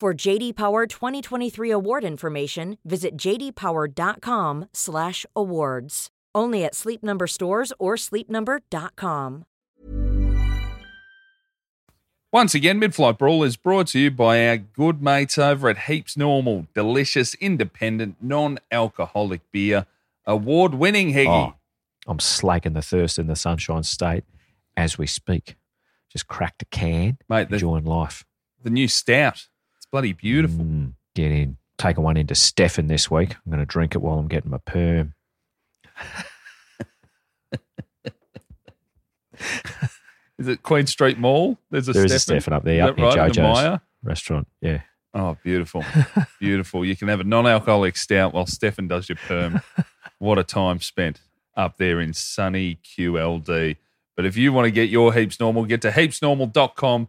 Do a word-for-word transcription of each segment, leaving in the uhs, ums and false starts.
For J D. Power twenty twenty-three award information, visit j d power dot com slash awards. Only at Sleep Number stores or sleep number dot com. Once again, Mid-Flight Brawl is brought to you by our good mates over at Heaps Normal. Delicious, independent, non-alcoholic beer. Award-winning, Heggie. Oh, I'm slaking the thirst in the Sunshine State as we speak. Just cracked a can, mate, the, enjoying life. The new stout. It's bloody beautiful. Mm, get in. Taking one into Stefan this week. I'm going to drink it while I'm getting my perm. Is it Queen Street Mall? There's a there Stefan. Is a Stefan up there, up near right? JoJo's restaurant. Yeah. Oh, beautiful, beautiful. You can have a non-alcoholic stout while Stefan does your perm. What a time spent up there in sunny Q L D. But if you want to get your Heaps Normal, get to heaps normal dot com.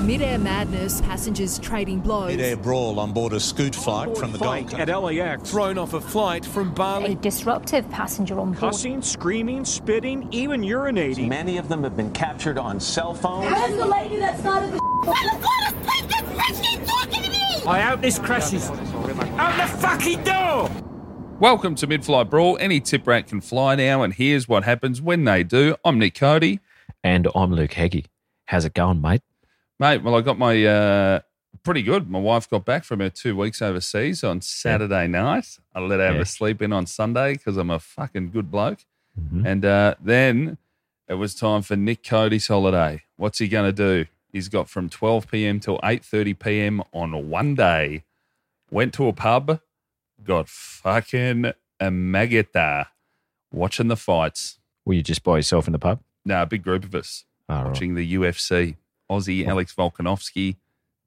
Mid-air madness, passengers trading blows. Mid-air brawl on board a Scoot flight from the Gold Coast. At L A X, thrown off a flight from Bali. A disruptive passenger on board. Cussing, screaming, spitting, even urinating. Many of them have been captured on cell phones. Where's the lady that started the I was going to sleep, this bitch keeps talking to me! I hope this crashes. Out the fucking door! Welcome to Mid-Flight Brawl. Any tip rat can fly now, and here's what happens when they do. I'm Nick Cody. And I'm Luke Heggie. How's it going, mate? Mate, well, I got my uh, pretty good. My wife got back from her two weeks overseas on Saturday night. I let her have yeah. a sleep in on Sunday because I'm a fucking good bloke. Mm-hmm. And uh, then it was time for Nick Cody's holiday. What's he going to do? He's got from twelve p.m. till eight thirty p.m. on one day. Went to a pub, got fucking a maggot watching the fights. Were you just by yourself in the pub? No, nah, a big group of us oh, watching right. the U F C. Aussie Alex Volkanovski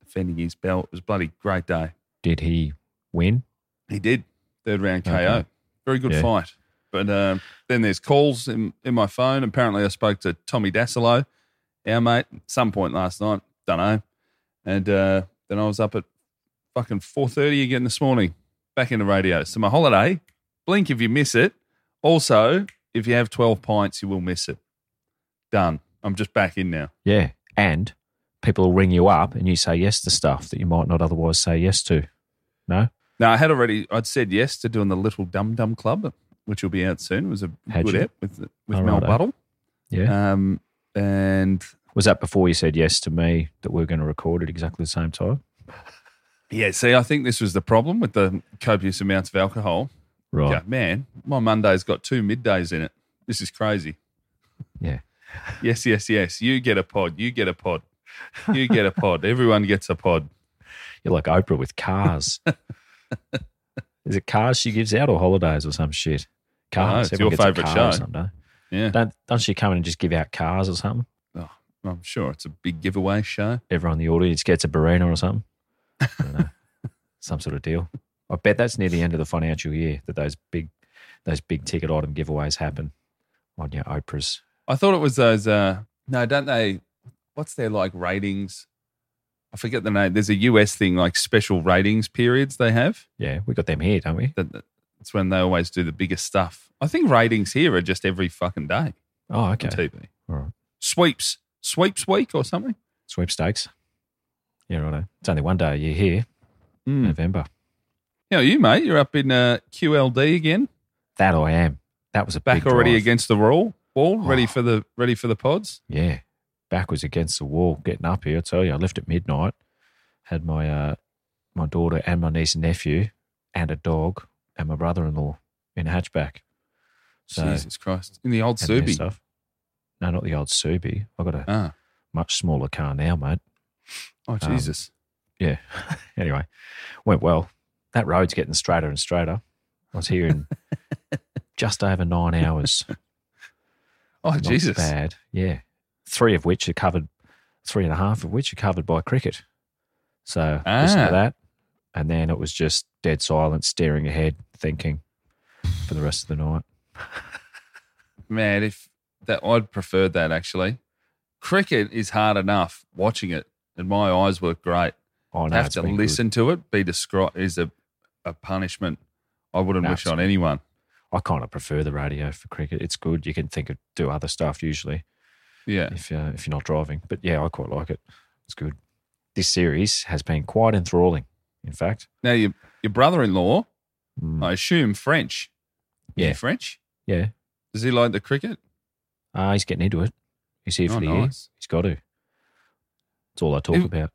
defending his belt. It was a bloody great day. Did he win? He did. Third round K O. Okay. Very good yeah. fight. But um, then there's calls in, in my phone. Apparently I spoke to Tommy Dassolo, our mate, at some point last night. Don't know. And uh, then I was up at fucking four thirty again this morning, back in the radio. So my holiday, blink if you miss it. Also, if you have twelve pints, you will miss it. Done. I'm just back in now. Yeah. And people will ring you up and you say yes to stuff that you might not otherwise say yes to. No? No, I had already, I'd said yes to doing the Little Dum Dum Club, which will be out soon. It was a had good you? Ep with, with Mel Buttle. Yeah. Um, and was that before you said yes to me that we we're going to record at exactly the same time? Yeah, see, I think this was the problem with the copious amounts of alcohol. Right. Go, man, my Monday's got two middays in it. This is crazy. Yeah. Yes, yes, yes. You get a pod. You get a pod. You get a pod. Everyone gets a pod. You're like Oprah with Cars. Is it Cars she gives out or Holidays or some shit? Cars. No, it's your favourite show. Someday. Yeah. Don't, don't she come in and just give out Cars or something? Oh, I'm sure it's a big giveaway show. Everyone in the audience gets a Barina or something. I don't know. Some sort of deal. I bet that's near the end of the financial year that those big, those big ticket item giveaways happen on your Oprah's. I thought it was those, uh, no, don't they, what's their like ratings? I forget the name. There's a U S thing like special ratings periods they have. Yeah, we got them here, don't we? That's when they always do the biggest stuff. I think ratings here are just every fucking day. Oh, okay. On T V. All right. Sweeps. Sweeps week or something. Sweepstakes. Yeah, righto. It's only one day a year here, mm. November. How are you, mate? You're up in uh, Q L D again? That I am. That was a Back big Back already drive. Against the wall. Wall, ready oh. for the ready for the pods? Yeah. Back was against the wall getting up here, I tell you. I left at midnight, had my uh, my daughter and my niece and nephew and a dog and my brother-in-law in a hatchback. So, Jesus Christ. In the old Subi? No, not the old Subi. I've got a ah. much smaller car now, mate. Oh, Jesus. Um, yeah. Anyway, went well. That road's getting straighter and straighter. I was here in just over nine hours. Oh, not Jesus. Bad. Yeah. Three of which are covered, three and a half of which are covered by cricket. So ah. listen to that. And then it was just dead silence, staring ahead, thinking for the rest of the night. Man, if that, I'd prefer that actually. Cricket is hard enough watching it, and my eyes work great. Oh, no, have to listen good. to it be described is a, a punishment. I wouldn't no, wish on anyone. I kind of prefer the radio for cricket. It's good. You can think of do other stuff usually. Yeah, if uh, if you're not driving, but yeah, I quite like it. It's good. This series has been quite enthralling. In fact, now your your brother-in-law, mm. I assume French. Yeah, is he French. Yeah. Does he like the cricket? Uh, he's getting into it. He's here for oh, the nice. year. He's got to. That's all I talk if, about.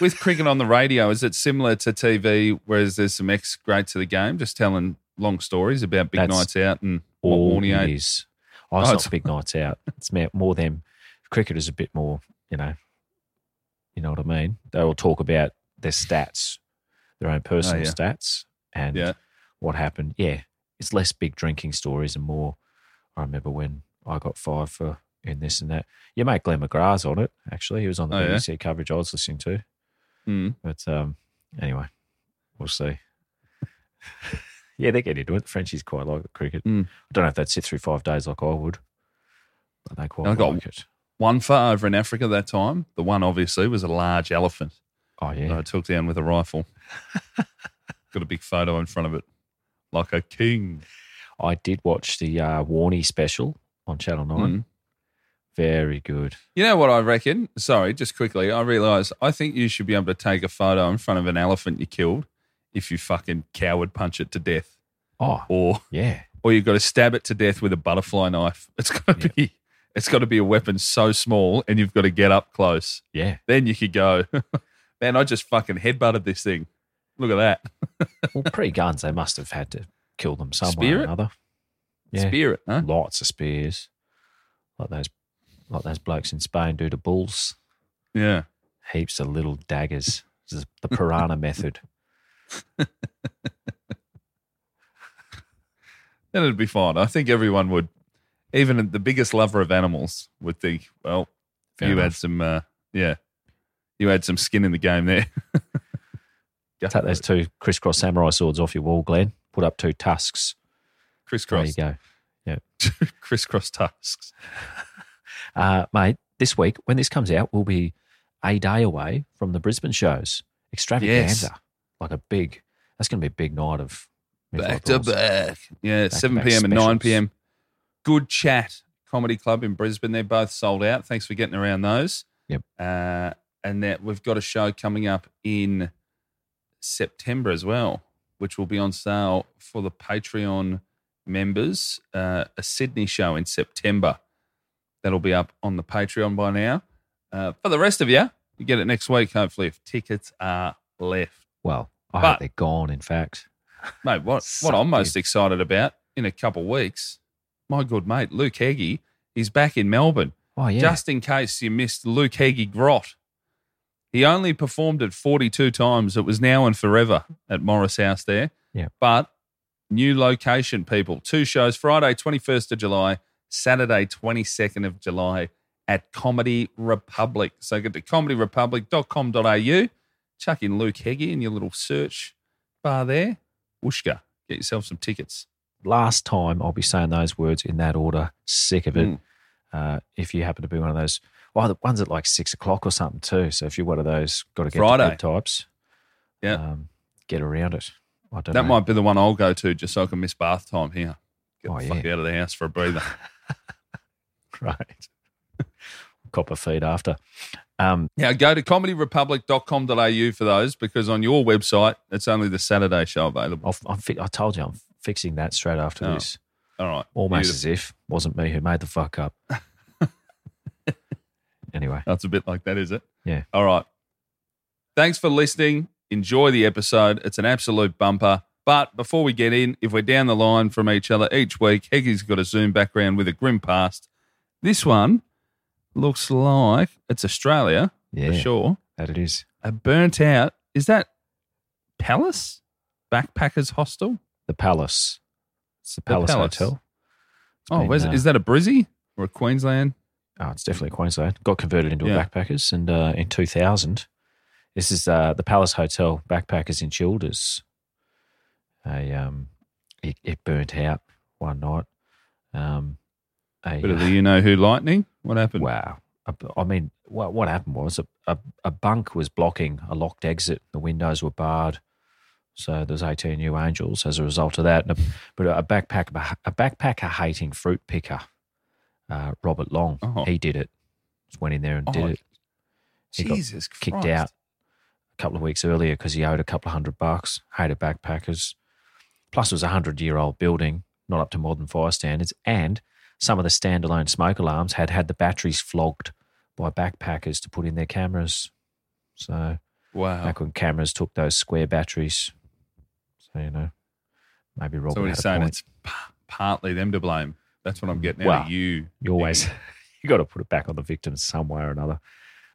With cricket on the radio, is it similar to T V, whereas there's some ex-greats of the game just telling long stories about big That's nights out and all it is. Oh, it's oh, not it's... big nights out. It's more them. Cricket is a bit more, you know, you know what I mean? They will talk about their stats, their own personal oh, yeah. stats and yeah. what happened. Yeah. It's less big drinking stories and more, I remember when I got fired for in this and that. Your mate Glenn McGrath's on it, actually. He was on the oh, B B C yeah. coverage I was listening to. Mm. But um, anyway, we'll see. Yeah, they get into it. The Frenchies quite like the cricket. Mm. I don't know if they'd sit through five days like I would, but they quite I got like it. One far over in Africa that time. The one, obviously, was a large elephant. Oh, yeah. That I took down with a rifle. Got a big photo in front of it. Like a king. I did watch the uh, Warnie special on Channel Nine. Mm. Very good. You know what I reckon? Sorry, just quickly. I realise I think you should be able to take a photo in front of an elephant you killed if you fucking coward punch it to death. Oh, or yeah, or you've got to stab it to death with a butterfly knife. It's got to yeah. be, it's got to be a weapon so small, and you've got to get up close. Yeah, then you could go, man. I just fucking headbutted this thing. Look at that. Well, pre-guns, they must have had to kill them some way or another. Yeah. Spear it, huh? Lots of spears. Like those like those blokes in Spain do to bulls. Yeah. Heaps of little daggers. This is the piranha method. Then it'd be fine. I think everyone would, even the biggest lover of animals, would think, well, Fair you enough. had some, uh, yeah, you had some skin in the game there. Take those two crisscross samurai swords off your wall, Glenn. Put up two tusks. Crisscross. There you go. Yeah. Crisscross tusks. Uh, mate, this week, when this comes out, we'll be a day away from the Brisbane shows. Extravaganza. Yes. Like a big, that's going to be a big night of. Back to back. Yeah, seven p.m. and nine p.m. Good Chat Comedy Club in Brisbane. They're both sold out. Thanks for getting around those. Yep. Uh, and that we've got a show coming up in September as well, which will be on sale for the Patreon members, uh, a Sydney show in September. That'll be up on the Patreon by now. Uh, for the rest of you, you get it next week, hopefully, if tickets are left. Well, I but, hope they're gone, in fact. Mate, what, what I'm most excited about in a couple of weeks, my good mate, Luke Heggie, he's back in Melbourne. Oh, yeah. Just in case you missed Luke Heggie Grot. He only performed it forty-two times. It was now and forever at Morris House there. Yeah. But new location, people. Two shows, Friday twenty-first of July, Saturday twenty-second of July at Comedy Republic. So get to comedy republic dot com dot a u, chuck in Luke Heggie in your little search bar there. Whooshka, get yourself some tickets. Last time I'll be saying those words in that order. Sick of it. Mm. Uh, if you happen to be one of those... Oh, the one's at like six o'clock or something too. So if you're one of those got to get Friday. to bed types, yeah, um, get around it. I don't that know. might be the one I'll go to just so I can miss bath time here. Get oh, the yeah. fuck out of the house for a breather. Great. Copper feed after. Um, now go to comedy republic dot com dot a u for those because on your website it's only the Saturday show available. I'll, I'm fi- I told you I'm fixing that straight after oh. this. All right. Almost Beautiful. as if it wasn't me who made the fuck up. Anyway. That's a bit like that, is it? Yeah. All right. Thanks for listening. Enjoy the episode. It's an absolute bumper. But before we get in, if we're down the line from each other each week, Heggie's got a Zoom background with a grim past. This one looks like it's Australia, yeah, for sure. That it is. A burnt out. Is that Palace? Backpackers Hostel? The Palace. It's the Palace, the Palace. Hotel. It's oh, been, uh, is that a Brizzy or a Queensland? Oh, it's definitely Queensland. Got converted into yeah. a Backpackers, and uh, in two thousand, this is uh, the Palace Hotel Backpackers in Childers. A um, it, it burnt out one night. Um, a bit of the you know who lightning. What happened? Wow. I, I mean, what what happened was a, a a bunk was blocking a locked exit. The windows were barred, so there's eighteen new angels as a result of that. And a, but a backpacker, a backpacker hating fruit picker, uh, Robert Long, oh. he did it. Just went in there and oh, did it. He Jesus got kicked Christ. out a couple of weeks earlier because he owed a couple of hundred bucks. Hated backpackers. Plus, it was a hundred-year-old building, not up to modern fire standards, and some of the standalone smoke alarms had had the batteries flogged by backpackers to put in their cameras. So wow. back when cameras took those square batteries. So, you know, maybe Robert so what had a saying point. It's p- partly them to blame. That's what I'm getting out well, of you. You always you got to put it back on the victims some way or another.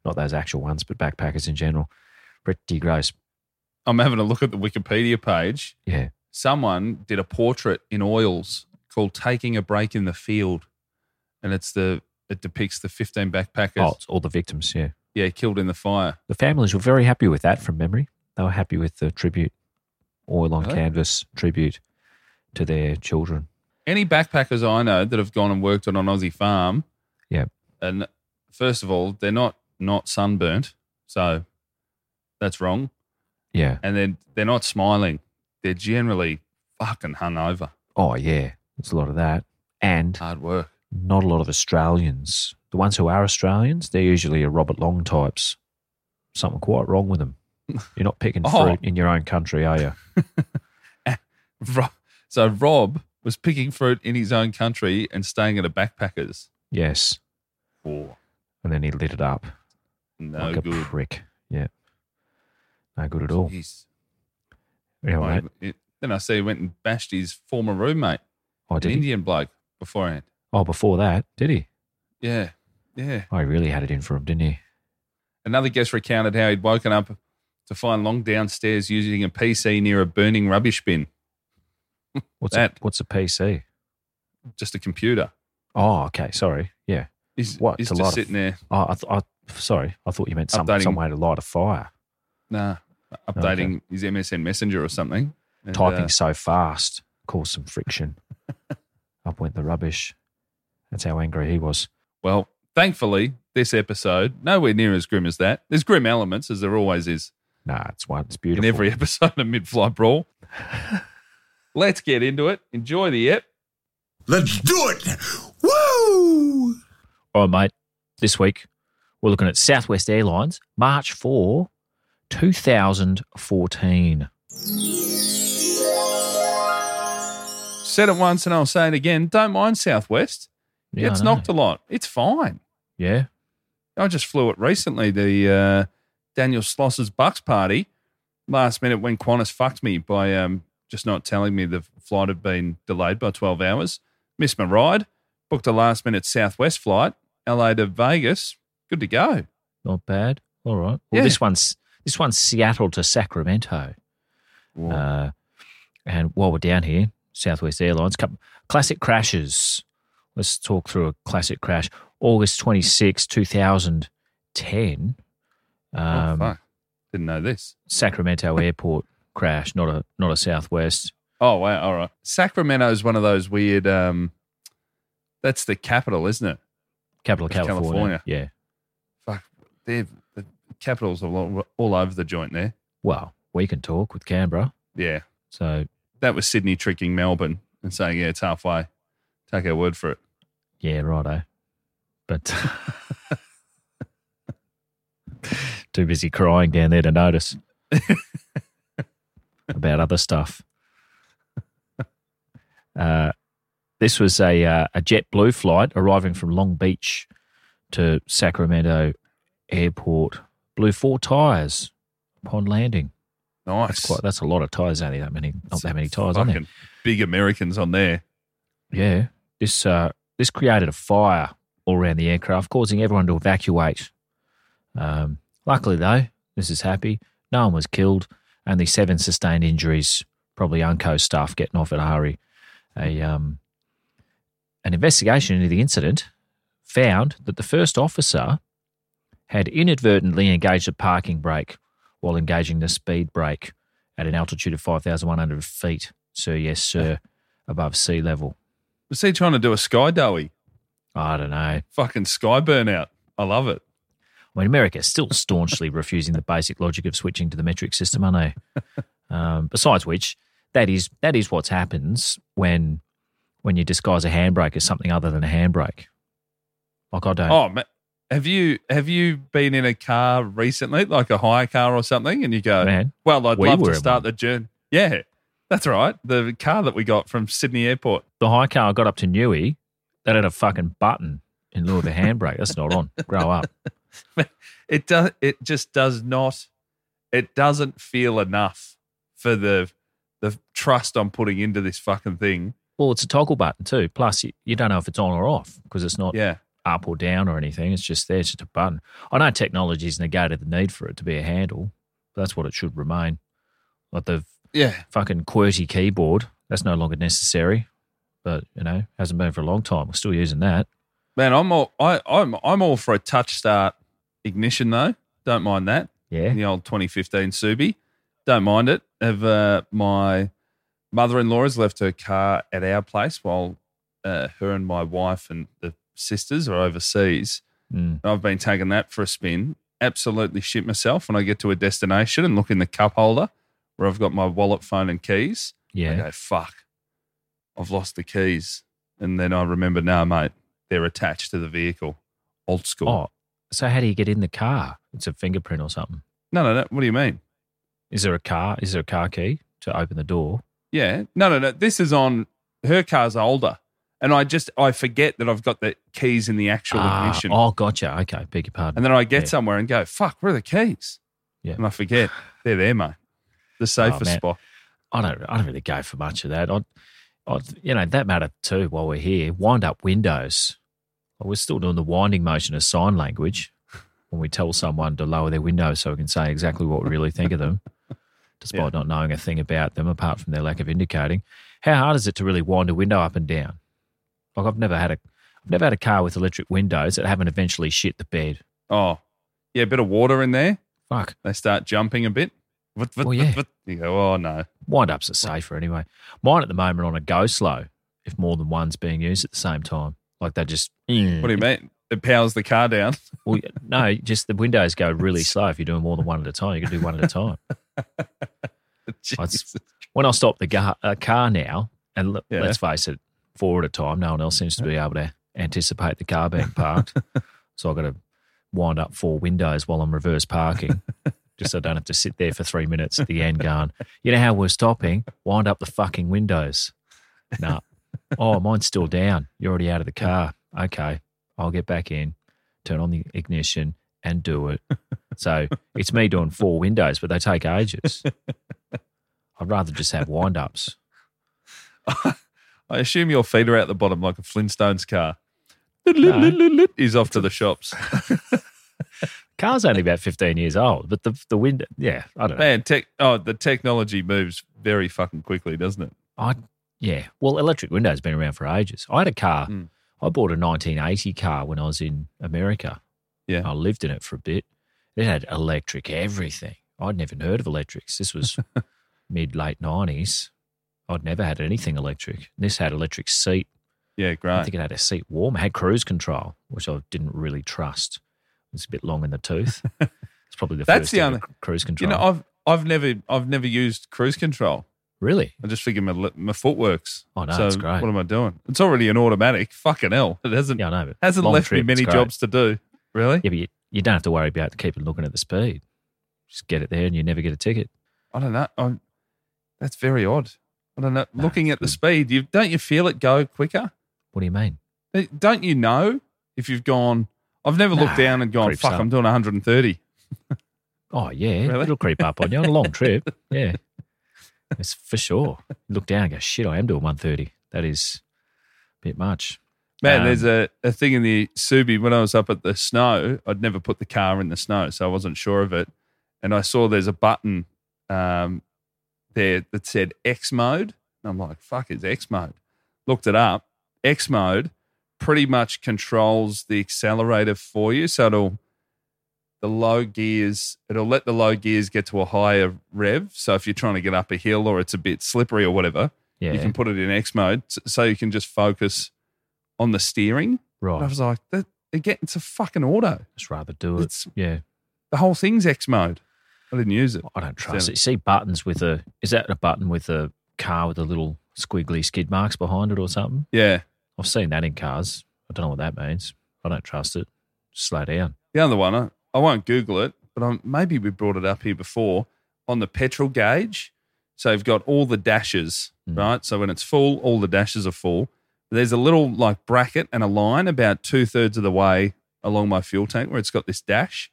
Not those actual ones, but backpackers in general. Pretty gross. I'm having a look at the Wikipedia page. Yeah. Someone did a portrait in oils called "Taking a Break in the Field," and it's the it depicts the fifteen backpackers. Oh, it's all the victims, yeah, yeah, killed in the fire. The families were very happy with that, from memory. They were happy with the tribute, oil on really? canvas tribute to their children. Any backpackers I know that have gone and worked on an Aussie farm, yeah, and first of all, they're not not sunburnt, so that's wrong. Yeah, and then they're not smiling. They're generally fucking hungover. Oh, yeah. There's a lot of that. And hard work. Not a lot of Australians. The ones who are Australians, they're usually a Robert Long types. Something quite wrong with them. You're not picking oh. fruit in your own country, are you? So Rob was picking fruit in his own country and staying at a backpackers. Yes. Oh. And then he lit it up. No like good. Like a prick. Yeah. No good at all. Jeez. Yeah, right. I, then I see he went and bashed his former roommate, oh, did an he? Indian bloke, beforehand. Oh, before that, did he? Yeah, yeah. Oh, he really had it in for him, didn't he? Another guest recounted how he'd woken up to find Long downstairs using a P C near a burning rubbish bin. What's that? A, what's a P C? Just a computer. Oh, okay, sorry, yeah. He's, what, he's just sitting of, there. Oh, I th- I, sorry, I thought you meant some, some way to light a fire. Nah. Updating okay. his M S N Messenger or something. And, Typing uh, so fast caused some friction. Up went the rubbish. That's how angry he was. Well, thankfully, this episode, nowhere near as grim as that. There's grim elements, as there always is. Nah, it's one. It's beautiful. In every episode of Mid-Flight Brawl. Let's get into it. Enjoy the ep. Let's do it. Woo! All right, mate. This week, we're looking at Southwest Airlines, March fourth. two thousand fourteen. Said it once and I'll say it again. Don't mind Southwest. Yeah, it's knocked a lot. It's fine. Yeah. I just flew it recently, the uh, Daniel Sloss's Bucks party. Last minute when Qantas fucked me by um, just not telling me the flight had been delayed by twelve hours. Missed my ride. Booked a last minute Southwest flight. L A to Vegas. Good to go. Not bad. All right. Well, yeah. this one's... This one's Seattle to Sacramento. Uh, and while we're down here, Southwest Airlines, classic crashes. Let's talk through a classic crash. August twenty-sixth, twenty ten. Um, oh, fuck. Didn't know this. Sacramento Airport crash, not a not a Southwest. Oh, wow. All right. Sacramento is one of those weird, um, that's the capital, isn't it? Capital of California. California. Yeah. Fuck. They've. Capitals all, all over the joint there. Well, we can talk with Canberra. Yeah. So that was Sydney tricking Melbourne and saying, yeah, it's halfway. Take our word for it. Yeah, righto. But too busy crying down there to notice about other stuff. Uh, this was a, uh, a JetBlue flight arriving from Long Beach to Sacramento Airport. Blew four tyres upon landing. Nice. That's, quite, that's a lot of tyres, only that many, not that many tyres on there. Big Americans on there. Yeah. This uh, this created a fire all around the aircraft, causing everyone to evacuate. Um, luckily, though, this is happy. No one was killed. Only seven sustained injuries, probably UNCO staff getting off in a hurry. A, um, an investigation into the incident found that the first officer had inadvertently engaged a parking brake while engaging the speed brake at an altitude of five thousand one hundred feet, sir, yes, sir, above sea level. Was he trying to do a sky dowie? I don't know. Fucking sky burnout. I love it. I mean, America is still staunchly refusing the basic logic of switching to the metric system, aren't they? Um, besides which, that is that is what happens when when you disguise a handbrake as something other than a handbrake. Like I don't. Oh, man. Have you have you been in a car recently, like a hire car or something, and you go, man, well, I'd we love to start the journey. Yeah, that's right. The car that we got from Sydney Airport. The hire car I got up to Newey, that had a fucking button in lieu of a handbrake. That's not on. Grow up. It does. It just does not. It doesn't feel enough for the the trust I'm putting into this fucking thing. Well, it's a toggle button too. Plus, you, you don't know if it's on or off because it's not yeah. up or down or anything. It's just there. It's just a button. I know technology's negated the need for it to be a handle. But that's what it should remain. Like the yeah. fucking QWERTY keyboard. That's no longer necessary. But you know, hasn't been for a long time. We're still using that. Man, I'm all I, I'm I'm all for a touch start. Ignition, though, don't mind that. Yeah. The old twenty fifteen Subi, don't mind it. Have, uh, my mother-in-law has left her car at our place while uh, her and my wife and the sisters are overseas. Mm. I've been taking that for a spin. Absolutely shit myself when I get to a destination and look in the cup holder where I've got my wallet, phone and keys. Yeah. I go, fuck, I've lost the keys. And then I remember, no, nah, mate, they're attached to the vehicle. Old school. Oh. So how do you get in the car? It's a fingerprint or something. No, no, no. What do you mean? Is there a car? Is there a car key to open the door? Yeah. No, no, no. This is on her car's older, and I just I forget that I've got the keys in the actual ah, ignition. Oh, gotcha. Okay, beg your pardon. And then I get yeah. somewhere and go, fuck, where are the keys? Yeah. And I forget they're there, mate. The safest oh, spot. I don't. I don't really go for much of that. I, I, you know, that matter too. While we're here, wind up windows. We're still doing the winding motion as sign language when we tell someone to lower their windows so we can say exactly what we really think of them, despite yeah. not knowing a thing about them apart from their lack of indicating. How hard is it to really wind a window up and down? Like I've never had a, I've never had a car with electric windows that haven't eventually shit the bed. Oh, yeah, a bit of water in there. Fuck, they start jumping a bit. Well, yeah. You go, oh no. Wind ups are safer anyway. Mine at the moment are on a go slow if more than one's being used at the same time. Like they just... Mm. What do you mean? It powers the car down? Well, no, just the windows go really slow if you're doing more than one at a time. You can do one at a time. When I stop the gar- uh, car now, and l- yeah. let's face it, four at a time, no one else seems to be able to anticipate the car being parked. So I've got to wind up four windows while I'm reverse parking, just so I don't have to sit there for three minutes at the end going, you know how we're stopping? Wind up the fucking windows. No. Nah. Oh, mine's still down. You're already out of the car. Okay, I'll get back in, turn on the ignition and do it. So it's me doing four windows, but they take ages. I'd rather just have wind-ups. I assume your feet are out the bottom like a Flintstones car. No. He's off to the shops. Car's only about fifteen years old, but the the window, yeah, I don't know. Man, tech, oh, the technology moves very fucking quickly, doesn't it? I Yeah, well, electric windows been around for ages. I had a car. Mm. I bought a nineteen eighty car when I was in America. Yeah. I lived in it for a bit. It had electric everything. I'd never heard of electrics. This was mid-late nineties. I'd never had anything electric. This had electric seat. Yeah, great. I think it had a seat warmer. It had cruise control, which I didn't really trust. It's a bit long in the tooth. It's probably the That's first the thing only, cruise control. You know, I've, I've, never, I've never used cruise control. Really? I just figured my my foot works. Oh, no, so that's great. What am I doing? It's already an automatic. Fucking hell. It hasn't, yeah, I know, hasn't left trip, me many jobs to do. Really? Yeah, but you, you don't have to worry about keeping looking at the speed. Just get it there and you never get a ticket. I don't know. I'm, that's very odd. I don't know. No, looking at good. the speed, you don't you feel it go quicker? What do you mean? Don't you know if you've gone, I've never no, looked down and gone, fuck, up. I'm doing one hundred thirty. Oh, yeah. Really? It'll creep up on you on a long trip. Yeah. It's for sure. Look down and go, shit, I am doing one thirty. That is a bit much. Man, um, there's a, a thing in the Subi. When I was up at the snow, I'd never put the car in the snow, so I wasn't sure of it. And I saw there's a button um, there that said X mode. And I'm like, fuck, it's X mode. Looked it up. X mode pretty much controls the accelerator for you. So it'll the low gears, it'll let the low gears get to a higher rev. So if you're trying to get up a hill or it's a bit slippery or whatever, yeah. you can put it in X mode so you can just focus on the steering. Right. And I was like, that, again, it's a fucking auto. Just rather do it. It's, yeah. The whole thing's X mode. I didn't use it. I don't trust it. it. See buttons with a, is that a button with a car with a little squiggly skid marks behind it or something? Yeah. I've seen that in cars. I don't know what that means. I don't trust it. Just slow down. The other one, I, I won't Google it, but I'm, maybe we brought it up here before, on the petrol gauge. So you've got all the dashes, mm. right? So when it's full, all the dashes are full. There's a little like bracket and a line about two-thirds of the way along my fuel tank where it's got this dash.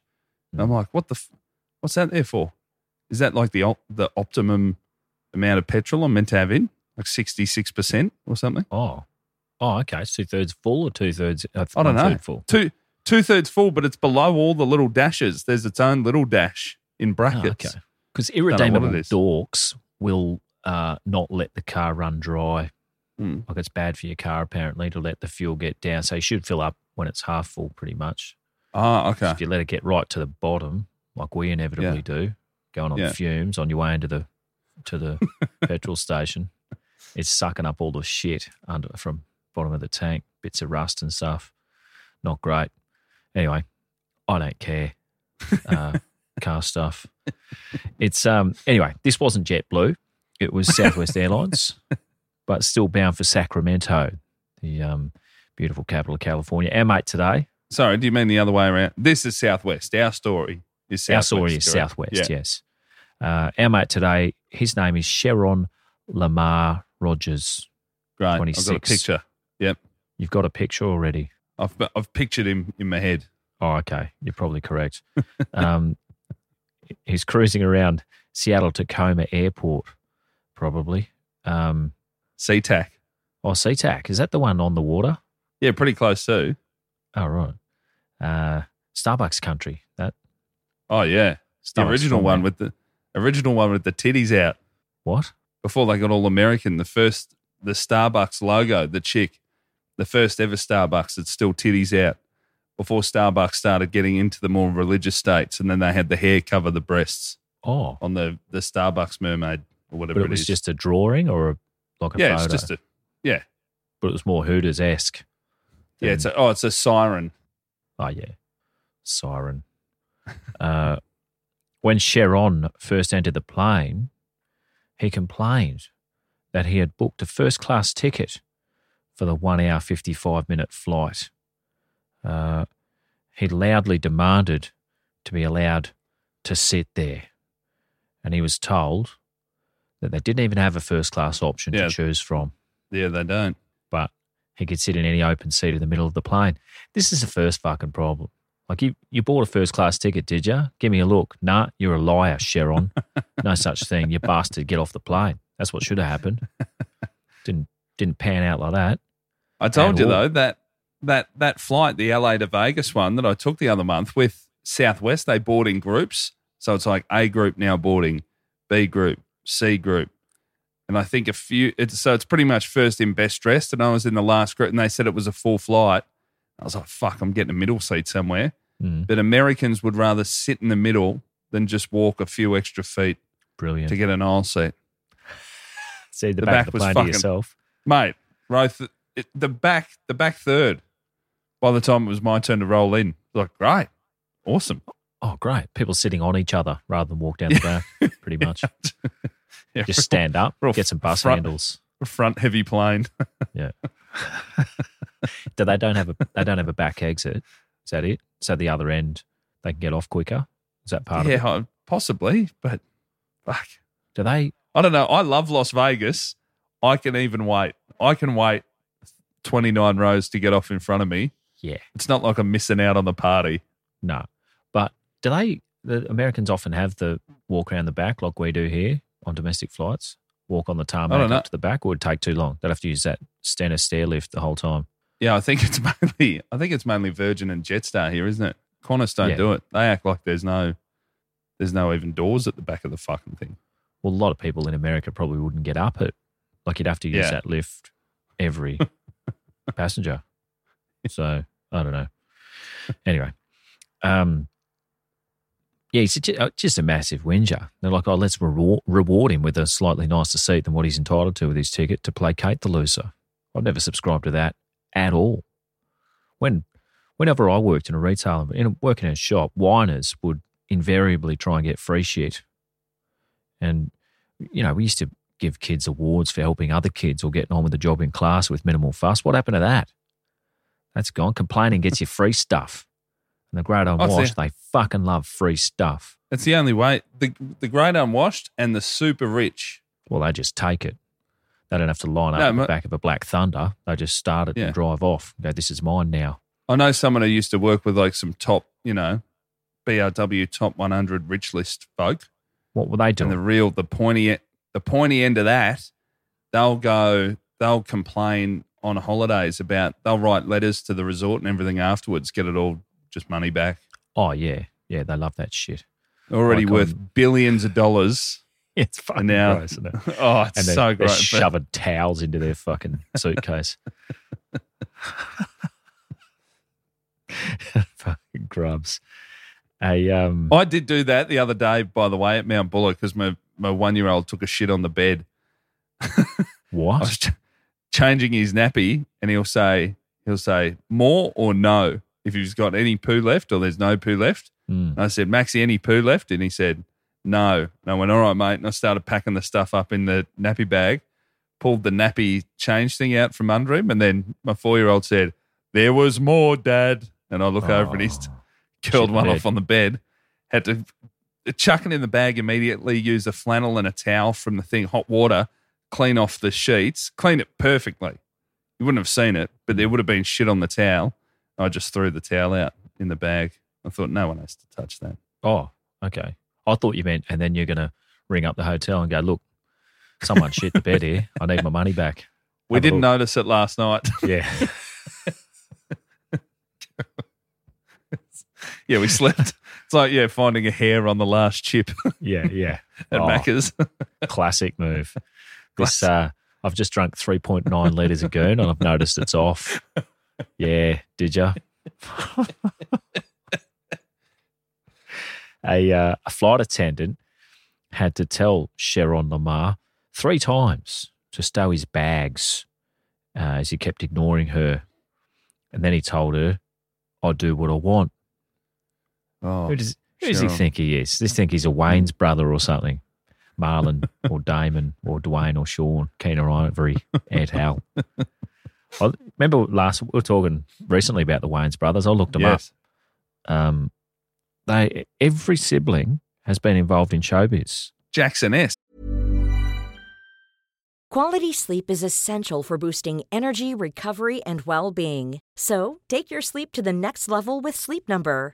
Mm. And I'm like, what the f- what's that there for? Is that like the op- the optimum amount of petrol I'm meant to have in? Like sixty-six percent or something? Oh, Oh, okay. It's two-thirds full or two-thirds? Uh, I don't know. Full. Two, two-thirds full, but it's below all the little dashes. There's its own little dash in brackets. Oh, okay. Because irredeemable dorks will uh, not let the car run dry. Mm. Like it's bad for your car, apparently, to let the fuel get down. So you should fill up when it's half full, pretty much. Ah, okay. If you let it get right to the bottom, like we inevitably yeah. do, going on yeah. fumes on your way into the to the petrol station, it's sucking up all the shit under from... bottom of the tank, bits of rust and stuff. Not great. Anyway, I don't care. Uh, car stuff. It's um. Anyway, this wasn't JetBlue. It was Southwest Airlines, but still bound for Sacramento, the um beautiful capital of California. Our mate today. Sorry, do you mean the other way around? This is Southwest. Our story is Southwest. Our story is correct? Southwest, yeah. yes. Uh, our mate today, his name is Sheron Lamar Rogers. Great. twenty-six. I've got a picture. Yep. You've got a picture already. I've I've pictured him in my head. Oh, okay. You're probably correct. um, he's cruising around Seattle Tacoma Airport, probably. Um, SeaTac. Oh, SeaTac. Is that the one on the water? Yeah, pretty close too. Oh, right. Uh, Starbucks country, that. Oh, yeah. Starbucks the original one, with the, original one with the titties out. What? Before they got all American, the first, the Starbucks logo, the chick. The first ever Starbucks, it's still titties out, before Starbucks started getting into the more religious states, and then they had the hair cover the breasts. Oh, on the, the Starbucks mermaid or whatever but it, it was is. Just a drawing or a, like a yeah, photo? It's just a, yeah. But it was more Hooters-esque. Than, yeah, it's a, oh, it's a siren. Oh, yeah, siren. uh, when Sheron first entered the plane, he complained that he had booked a first-class ticket for the one hour, fifty-five minute flight. Uh, he loudly demanded to be allowed to sit there. And he was told that they didn't even have a first-class option yeah. to choose from. Yeah, they don't. But he could sit in any open seat in the middle of the plane. This is the first fucking problem. Like, you, you bought a first-class ticket, did you? Give me a look. Nah, you're a liar, Sheron. No such thing. You bastard, get off the plane. That's what should have happened. Didn't didn't pan out like that. I told you, though, that, that that flight, the L A to Vegas one that I took the other month with Southwest, they board in groups. So it's like A group now boarding, B group, C group. And I think a few – so it's pretty much first in best dressed, and I was in the last group, and they said it was a full flight. I was like, fuck, I'm getting a middle seat somewhere. Mm. But Americans would rather sit in the middle than just walk a few extra feet Brilliant. To get an aisle seat. See, the, the back, back of the plane fucking, to yourself. Mate, right, it, the back the back third, by the time it was my turn to roll in, like, great, awesome. Oh, great. People sitting on each other rather than walk down the ground, pretty much. Yeah, just stand up, get some bus front, handles. Front heavy plane. Yeah. Do they don't have a they don't have a back exit? Is that it? So the other end, they can get off quicker? Is that part yeah, of it? Yeah, possibly, but fuck. Do they? I don't know. I love Las Vegas. I can even wait. I can wait twenty-nine rows to get off in front of me. Yeah. It's not like I'm missing out on the party. No. But do they the Americans often have the walk around the back like we do here on domestic flights. Walk on the tarmac up to the back, or it would take too long. They'd have to use that standard stair lift the whole time. Yeah, I think it's mainly I think it's mainly Virgin and Jetstar here, isn't it? Qantas don't yeah. do it. They act like there's no there's no even doors at the back of the fucking thing. Well, a lot of people in America probably wouldn't get up it. Like you'd have to use yeah. that lift every passenger. So I don't know. Anyway, um, yeah, it's just a massive whinger. They're like, oh, let's reward, reward him with a slightly nicer seat than what he's entitled to with his ticket to placate the loser. I've never subscribed to that at all. When, whenever I worked in a retail, in working in a shop, whiners would invariably try and get free shit. And, you know, we used to give kids awards for helping other kids or getting on with the job in class with minimal fuss. What happened to that? That's gone. Complaining gets you free stuff. And the great unwashed, oh, they fucking love free stuff. That's the only way. The the great unwashed and the super rich. Well, they just take it. They don't have to line up no, at my, the back of a Black Thunder. They just start it yeah. and drive off. Go, this is mine now. I know someone who used to work with like some top, you know, B R W top one hundred rich list folk. What were they doing? And the real, the pointy, the pointy end of that, they'll go, they'll complain on holidays about, they'll write letters to the resort and everything afterwards, get it all, just money back. Oh, yeah. Yeah, they love that shit. Already like worth on, billions of dollars. It's fucking now, gross, isn't it? Oh, it's and so they're, gross. They're shoving towels into their fucking suitcase. Fucking grubs. I, um, I did do that the other day, by the way, at Mount Buller because my, my one-year-old took a shit on the bed. What? I was ch- changing his nappy and he'll say, he'll say, more or no, if he's got any poo left or there's no poo left. Mm. And I said, Maxie, any poo left? And he said, no. And I went, all right, mate. And I started packing the stuff up in the nappy bag, pulled the nappy change thing out from under him. And then my four-year-old said, there was more, Dad. And I look oh. over and he's... curled one bed. Off on the bed, had to chuck it in the bag immediately, use a flannel and a towel from the thing, hot water, clean off the sheets, clean it perfectly. You wouldn't have seen it, but there would have been shit on the towel. I just threw the towel out in the bag. I thought no one has to touch that. Oh, okay. I thought you meant, and then you're going to ring up the hotel and go, look, someone shit the bed here. I need my money back. We have didn't notice it last night. Yeah. Yeah, we slept. It's like, yeah, finding a hair on the last chip. Yeah, yeah. At oh, Macca's. Classic move. This, uh, I've just drunk three point nine litres of goon and I've noticed it's off. Yeah, did ya? a, uh, a flight attendant had to tell Sheron Lamar three times to stow his bags uh, as he kept ignoring her. And then he told her, I do what I want. Oh, who does, who does he think he is? Does he think he's a Wayne's brother or something? Marlon or Damon or Dwayne or Sean, Keener Ivory, Ant Hal. I remember last, we were talking recently about the Wayne's brothers. I looked them yes. up. Um, they Every sibling has been involved in showbiz. Jackson-esque. Quality sleep is essential for boosting energy, recovery, and well-being. So take your sleep to the next level with Sleep Number.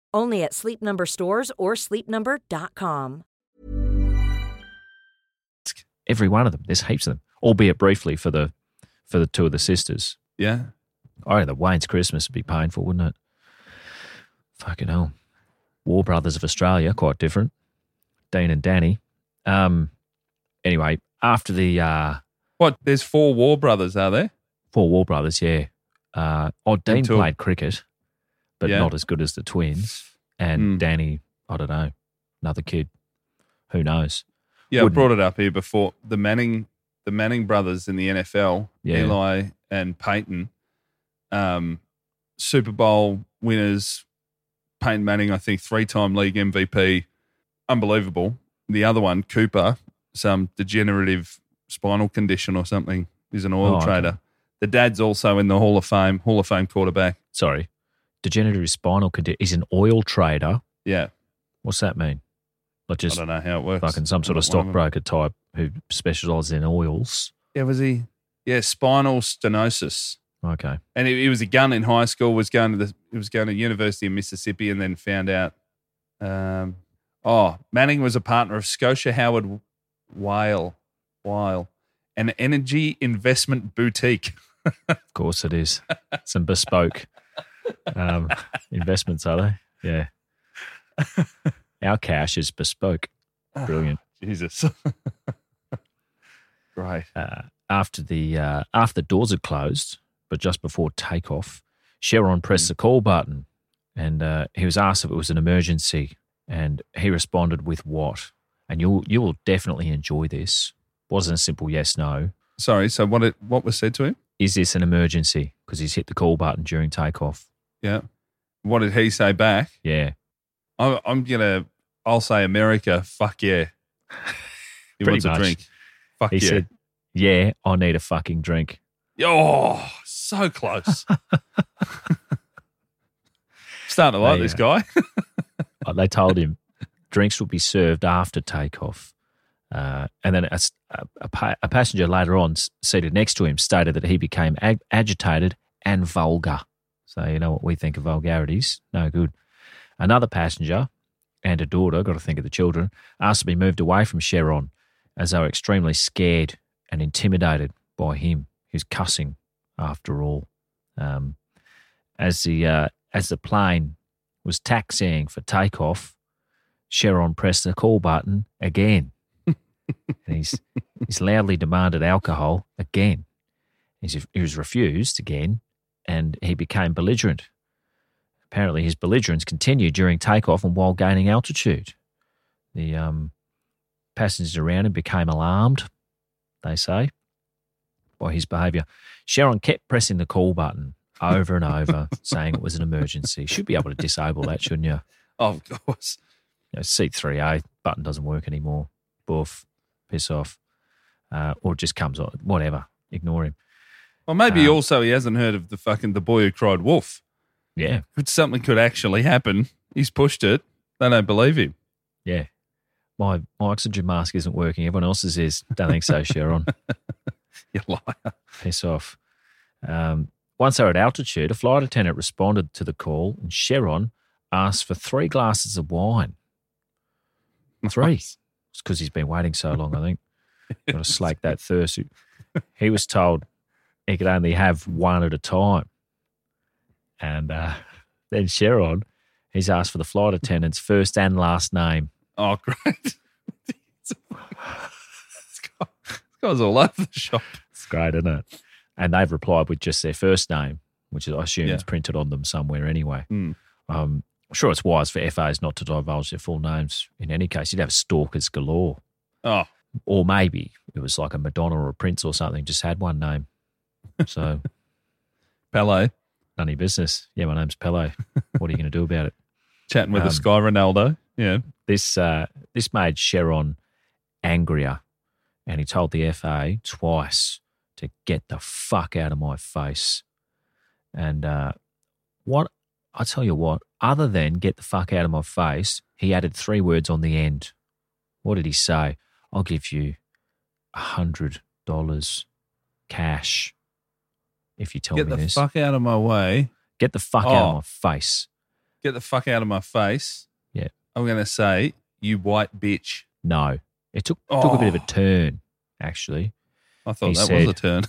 Only at Sleep Number stores or sleep number dot com. Every one of them. There's heaps of them, albeit briefly for the for the two of the sisters. Yeah. Oh, yeah, the Wayne's Christmas would be painful, wouldn't it? Fucking hell. War Brothers of Australia, quite different. Dean and Danny. Um. Anyway, after the... Uh, what, there's four War Brothers, are there? Four War Brothers, yeah. Uh, oh, Dean Until- played cricket. But yeah. not as good as the twins. And mm. Danny, I don't know, another kid. Who knows? Yeah, Wouldn't I brought it up here before. The Manning the Manning brothers in the N F L, yeah. Eli and Peyton, um, Super Bowl winners. Peyton Manning, I think, three-time league M V P, unbelievable. The other one, Cooper, some degenerative spinal condition or something, is an oil oh, trader. Okay. The dad's also in the Hall of Fame, Hall of Fame quarterback. Sorry. Degenerative spinal condition. He's an oil trader. Yeah. What's that mean? Like just I don't know how it works. Fucking some sort of stockbroker type who specialises in oils. Yeah, was he? Yeah, spinal stenosis. Okay. And he, he was a gun in high school, was going to the he was going to University of Mississippi, and then found out um oh, Manning was a partner of Scotia Howard Weil, Weil, an energy investment boutique. Of course it is. Some bespoke um, investments, are they? Yeah. Our cash is bespoke. Brilliant. Oh, Jesus. Great. Uh, after the uh, after the doors had closed, but just before takeoff, Sheron pressed the call button, and uh, he was asked if it was an emergency, and he responded with what? And you'll you will definitely enjoy this. Wasn't a simple yes, no. Sorry, so what it, what was said to him? Is this an emergency? Because he's hit the call button during takeoff. Yeah. What did he say back? Yeah. I'm, I'm going to, I'll say America, fuck yeah. He wants much. a drink. Fuck he yeah. He said, yeah, I need a fucking drink. Oh, so close. Starting to like they, this guy. They told him drinks will be served after takeoff. Uh, and then a, a, pa- a passenger later on seated next to him stated that he became ag- agitated and vulgar. So you know what we think of vulgarities. No good. Another passenger and a daughter, got to think of the children, asked to be moved away from Sheron as they were extremely scared and intimidated by him. He was cussing after all. Um, as the uh, as the plane was taxiing for takeoff, Sheron pressed the call button again. And he's, he's loudly demanded alcohol again. He's, he was refused again, and he became belligerent. Apparently, his belligerence continued during takeoff and while gaining altitude. The um, passengers around him became alarmed, they say, by his behaviour. Sheron kept pressing the call button over and over, saying it was an emergency. Should be able to disable that, shouldn't you? Oh, of course. You know, C three A, button doesn't work anymore. Boof, piss off. Uh, or just comes on, whatever. Ignore him. Well, maybe um, also he hasn't heard of the fucking the boy who cried wolf. Yeah. Something could actually happen. He's pushed it. They don't believe him. Yeah. My, my oxygen mask isn't working. Everyone else's is. Don't think so, Sheron. You liar. Piss off. Um, once they were at altitude, a flight attendant responded to the call, and Sheron asked for three glasses of wine. Three. It's because he's been waiting so long, I think. Got to slake that thirst. He was told he could only have one at a time. And uh, then Sheron, he's asked for the flight attendant's first and last name. Oh, great. This guy's all over the shop. It's great, isn't it? And they've replied with just their first name, which I assume yeah. is printed on them somewhere anyway. Mm. Um, I'm sure it's wise for F As not to divulge their full names. In any case, you'd have stalkers galore. Oh. Or maybe it was like a Madonna or a Prince or something, just had one name. So. Pelé. None of your business. Yeah, my name's Pelé. What are you going to do about it? Chatting with um, a Sky Ronaldo. Yeah. This uh, this made Sheron angrier, and he told the F A twice to get the fuck out of my face. And uh, what, I tell you what, other than get the fuck out of my face, he added three words on the end. What did he say? I'll give you one hundred dollars cash. If you tell me this. Get the fuck out of my way. Get the fuck oh. out of my face. Get the fuck out of my face. Yeah. I'm going to say, you white bitch. No. It took oh. took a bit of a turn, actually. I thought he that said, was a turn.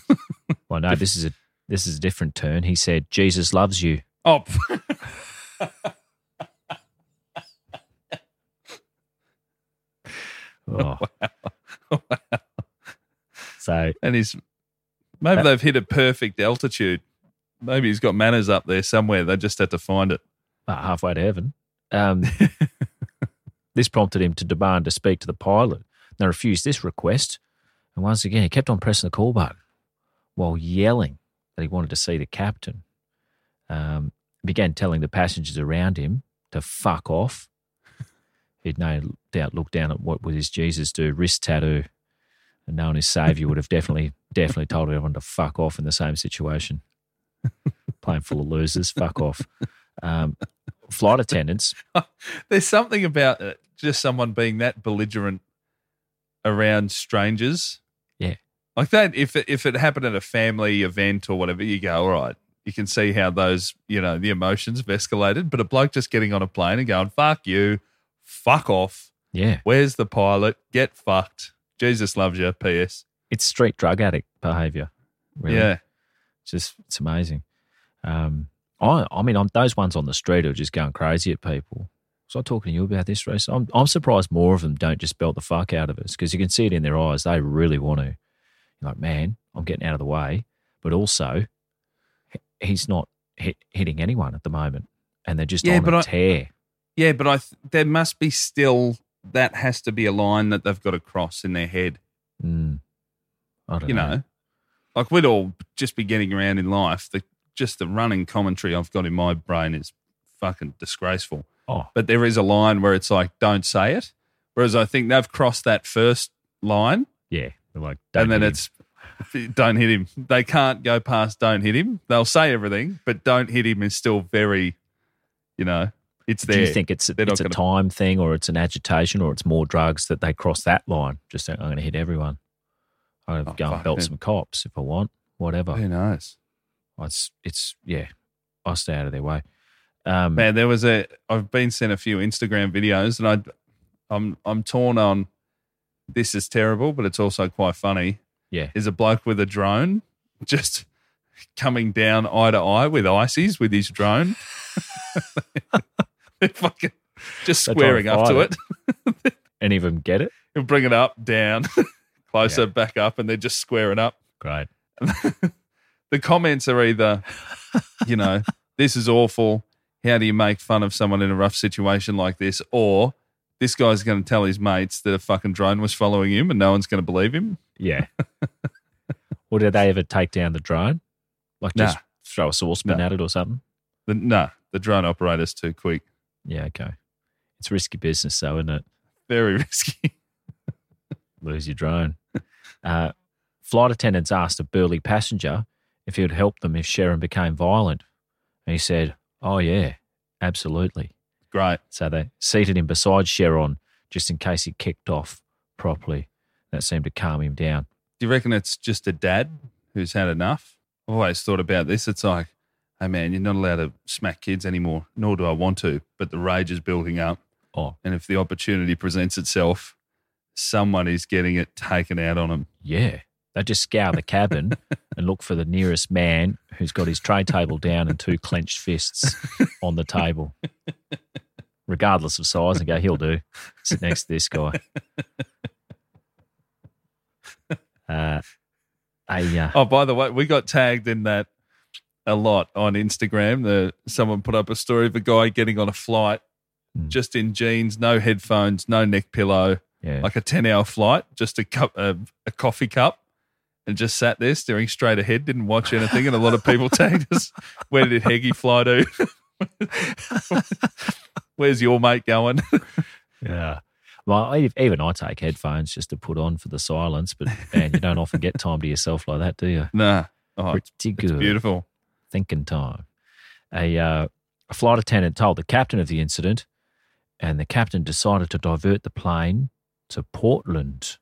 Well, no, this is a this is a different turn. He said, Jesus loves you. Oh. oh. Wow. Wow. So. And he's... Maybe they've hit a perfect altitude. Maybe he's got manners up there somewhere. They just had to find it. About halfway to heaven. Um, this prompted him to demand to speak to the pilot. They refused this request. And once again, he kept on pressing the call button while yelling that he wanted to see the captain. Um, began telling the passengers around him to fuck off. he'd no doubt looked down at what would his Jesus do wrist tattoo, and knowing his saviour would have definitely, definitely told everyone to fuck off in the same situation. Plane full of losers, fuck off. Um, flight attendants. There's something about it, just someone being that belligerent around strangers. Yeah. Like that, if it, if it happened at a family event or whatever, you go, all right, you can see how those, you know, the emotions have escalated. But a bloke just getting on a plane and going, fuck you, fuck off. Yeah. Where's the pilot? Get fucked. Jesus loves you, P S. It's street drug addict behaviour. Really. Yeah. Just, it's amazing. Um, I, I mean, I'm, those ones on the street are just going crazy at people. So I'm talking to you about this race. I'm, I'm surprised more of them don't just belt the fuck out of us, because you can see it in their eyes. They really want to. You're like, man, I'm getting out of the way. But also, he's not hit, hitting anyone at the moment, and they're just yeah, on but a I, tear. Yeah, but I th- there must be still, that has to be a line that they've got to cross in their head. Mm. I don't you know. know. Like, we'd all just be getting around in life. The, just the running commentary I've got in my brain is fucking disgraceful. Oh. But there is a line where it's like, don't say it. Whereas I think they've crossed that first line. Yeah. They're like, don't and then him. It's, don't hit him. They can't go past don't hit him. They'll say everything, but don't hit him is still very, you know, it's there. Do you think it's, a, it's gonna... a time thing, or it's an agitation, or it's more drugs that they cross that line? Just saying, I'm going to hit everyone. I'm going to oh, go and belt him. Some cops if I want, whatever. Who knows? It's, it's yeah, I stay out of their way. Um, Man, there was a, I've been sent a few Instagram videos, and I, I'm I'm torn on, this is terrible, but it's also quite funny. Yeah. There's a bloke with a drone just coming down eye to eye with ICES with his drone. They're fucking just squaring up to it. it. Any of them get it? He'll bring it up, down, closer, yeah. back up, and they're just squaring up. Great. The comments are either, you know, this is awful. How do you make fun of someone in a rough situation like this? Or this guy's going to tell his mates that a fucking drone was following him and no one's going to believe him. Yeah. Or did they ever take down the drone? Like just nah. throw a saucepan nah. at it or something? The, nah, the drone operator's too quick. Yeah, okay. It's risky business though, isn't it? Very risky. Lose your drone. Uh, flight attendants asked a burly passenger if he would help them if Sheron became violent. And he said, oh, yeah, absolutely. Great. So they seated him beside Sheron just in case he kicked off properly. That seemed to calm him down. Do you reckon it's just a dad who's had enough? I've always thought about this. It's like, hey, man, you're not allowed to smack kids anymore, nor do I want to, but the rage is building up. Oh. And if the opportunity presents itself, someone is getting it taken out on them. Yeah. They just scour the cabin and look for the nearest man who's got his tray table down and two clenched fists on the table, regardless of size, and go, he'll do. Sit next to this guy. Uh, I, uh, oh, by the way, we got tagged in that a lot on Instagram. The, someone put up a story of a guy getting on a flight mm. just in jeans, no headphones, no neck pillow, yeah. like a ten-hour flight, just a cup, a, a coffee cup. And just sat there staring straight ahead, didn't watch anything, and a lot of people tagged us. Where did Heggie fly to? Where's your mate going? Yeah. Well, I, even I take headphones just to put on for the silence, but man, you don't often get time to yourself like that, do you? Nah. Oh, pretty good. It's beautiful. Thinking time. A, uh, a flight attendant told the captain of the incident, and the captain decided to divert the plane to Portland.